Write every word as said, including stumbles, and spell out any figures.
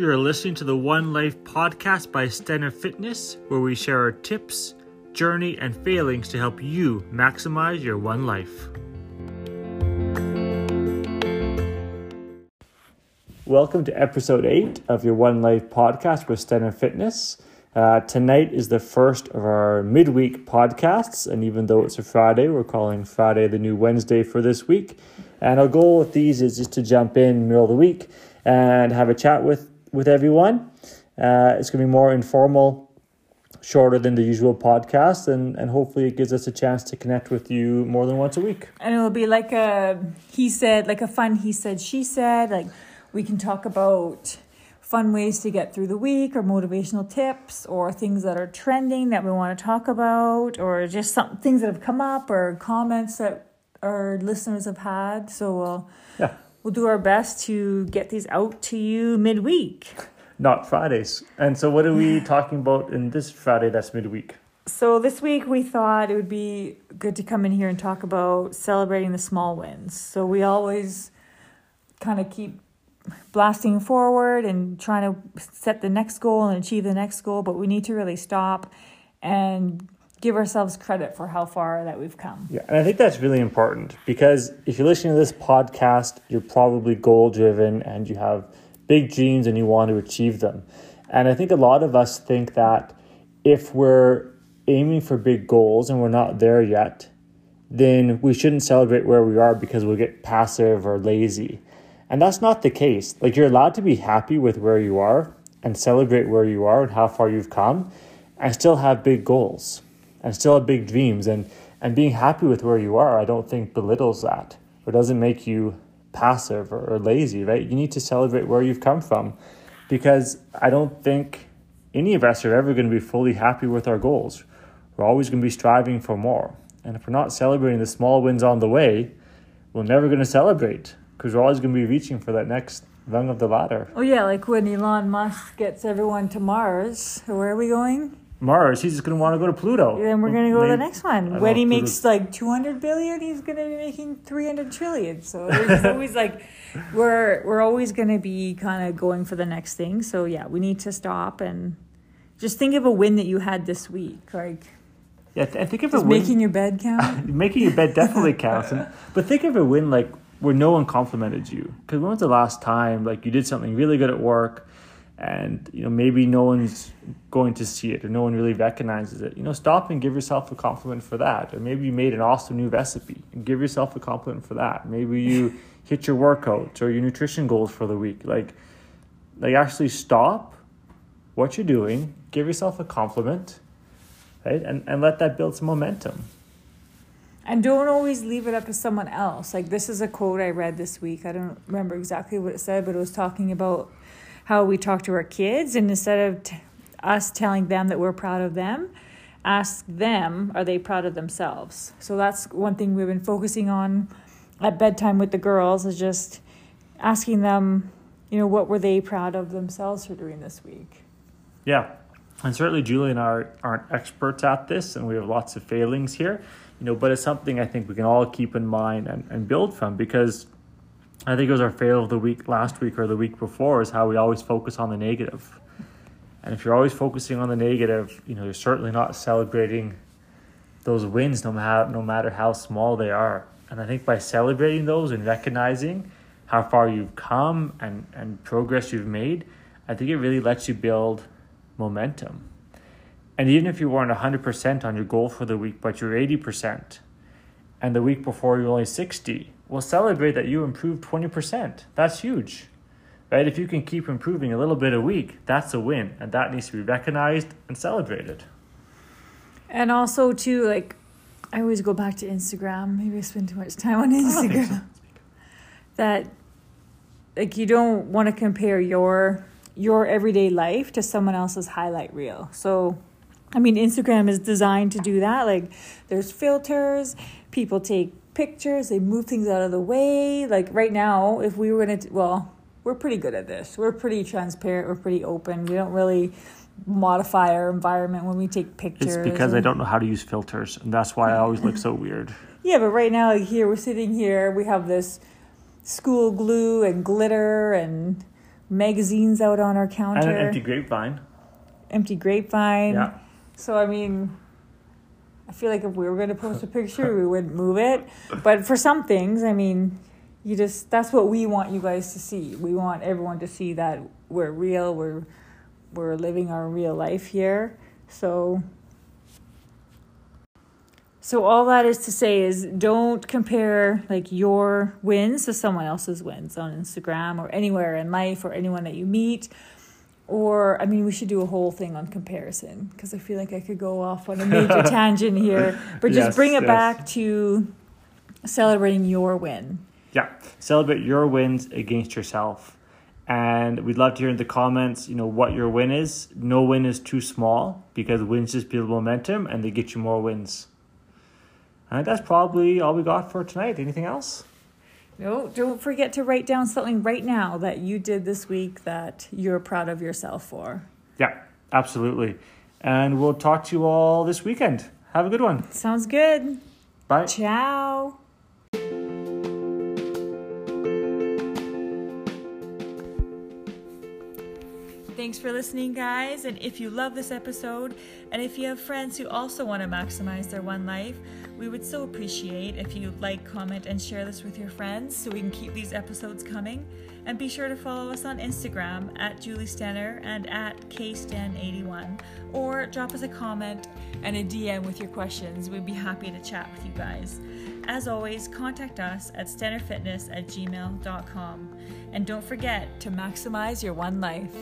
you are listening to the One Life Podcast by Stenner Fitness, where we share our tips, journey, and failings to help you maximize your one life. Welcome to episode eight of your One Life Podcast with Stenner Fitness. Uh, tonight is the first of our midweek podcasts, and even though it's a Friday, we're calling Friday the new Wednesday for this week. And our goal with these is just to jump in middle of the week and have a chat with, with everyone. Uh, it's going to be more informal, shorter than the usual podcast, and, and hopefully it gives us a chance to connect with you more than once a week. And it'll be like a he said, like a fun he said, she said. Like we can talk about fun ways to get through the week, or motivational tips, or things that are trending that we want to talk about, or just some things that have come up, or comments that our listeners have had. So we'll, yeah. we'll do our best to get these out to you midweek. Not Fridays. And so what are we talking about in this Friday that's midweek? So this week we thought it would be good to come in here and talk about celebrating the small wins. So we always kind of keep blasting forward and trying to set the next goal and achieve the next goal, but we need to really stop and give ourselves credit for how far that we've come. Yeah, and I think that's really important, because if you're listening to this podcast, you're probably goal driven and you have big dreams and you want to achieve them. And I think a lot of us think that if we're aiming for big goals and we're not there yet, then we shouldn't celebrate where we are because we'll get passive or lazy. And that's not the case. Like, you're allowed to be happy with where you are and celebrate where you are and how far you've come, and still have big goals and still have big dreams. And, and being happy with where you are, I don't think belittles that or doesn't make you passive or, or lazy, right? You need to celebrate where you've come from, because I don't think any of us are ever going to be fully happy with our goals. We're always going to be striving for more. And if we're not celebrating the small wins on the way, we're never going to celebrate, because we're always going to be reaching for that next rung of the ladder. Oh, yeah, like when Elon Musk gets everyone to Mars. Where are we going? Mars. He's just going to want to go to Pluto. And then we're going to go Maybe. to the next one. When he Pluto's... makes like two hundred billion, he's going to be making three hundred trillion. So it's always like we're we're always going to be kind of going for the next thing. So, yeah, we need to stop and just think of a win that you had this week. Like, yeah, th- think of a win. Making your bed count? Making your bed definitely counts. And, but think of a win like where no one complimented you. Because when was the last time like you did something really good at work, and you know maybe no one's going to see it or no one really recognizes it? You know, stop and give yourself a compliment for that. Or maybe you made an awesome new recipe and give yourself a compliment for that. Maybe you hit your workout or your nutrition goals for the week. Like, like actually stop what you're doing, give yourself a compliment, right? And and let that build some momentum. And don't always leave it up to someone else. Like, this is a quote I read this week. I don't remember exactly what it said, but it was talking about how we talk to our kids. And instead of t- us telling them that we're proud of them, ask them, are they proud of themselves? So that's one thing we've been focusing on at bedtime with the girls, is just asking them, you know, what were they proud of themselves for doing this week? Yeah. And certainly Julie and I are, aren't experts at this, and we have lots of failings here. You know, but it's something I think we can all keep in mind and, and build from, because I think it was our fail of the week last week or the week before, is how we always focus on the negative. And if you're always focusing on the negative, you know, you're certainly not celebrating those wins, no matter, no matter how small they are. And I think by celebrating those and recognizing how far you've come and, and progress you've made, I think it really lets you build momentum. And even if you weren't one hundred percent on your goal for the week, but you're eighty percent, and the week before you're only sixty, well, celebrate that you improved twenty percent. That's huge, right? If you can keep improving a little bit a week, that's a win, and that needs to be recognized and celebrated. And also, too, like, I always go back to Instagram. Maybe I spend too much time on Instagram. So. That, like, you don't want to compare your your everyday life to someone else's highlight reel. So, I mean, Instagram is designed to do that. Like, there's filters, people take pictures, they move things out of the way. Like, right now, if we were going to, well, we're pretty good at this. We're pretty transparent. We're pretty open. We don't really modify our environment when we take pictures. It's because and, I don't know how to use filters, and that's why I always look so weird. Yeah, but right now, like here, we're sitting here, we have this school glue and glitter and magazines out on our counter. And an empty grapevine. Empty grapevine. Yeah. So, I mean, I feel like if we were going to post a picture, we wouldn't move it. But for some things, I mean, you just, that's what we want you guys to see. We want everyone to see that we're real. We're, we're living our real life here. So, so all that is to say is don't compare like your wins to someone else's wins on Instagram or anywhere in life or anyone that you meet. Or, I mean, we should do a whole thing on comparison because I feel like I could go off on a major tangent here. But just yes, bring it yes. back to celebrating your win. Yeah, celebrate your wins against yourself. And we'd love to hear in the comments, you know, what your win is. No win is too small because wins just build momentum and they get you more wins. And that's probably all we got for tonight. Anything else? No, don't forget to write down something right now that you did this week that you're proud of yourself for. Yeah, absolutely. And we'll talk to you all this weekend. Have a good one. Sounds good. Bye. Ciao. Thanks for listening, guys. And if you love this episode, and if you have friends who also want to maximize their one life, we would so appreciate if you like, comment, and share this with your friends so we can keep these episodes coming. And be sure to follow us on Instagram at Julie Stenner and at K Stan eighty-one, or drop us a comment and a D M with your questions. We'd be happy to chat with you guys. As always, contact us at stenner fitness at gmail dot com. And don't forget to maximize your one life.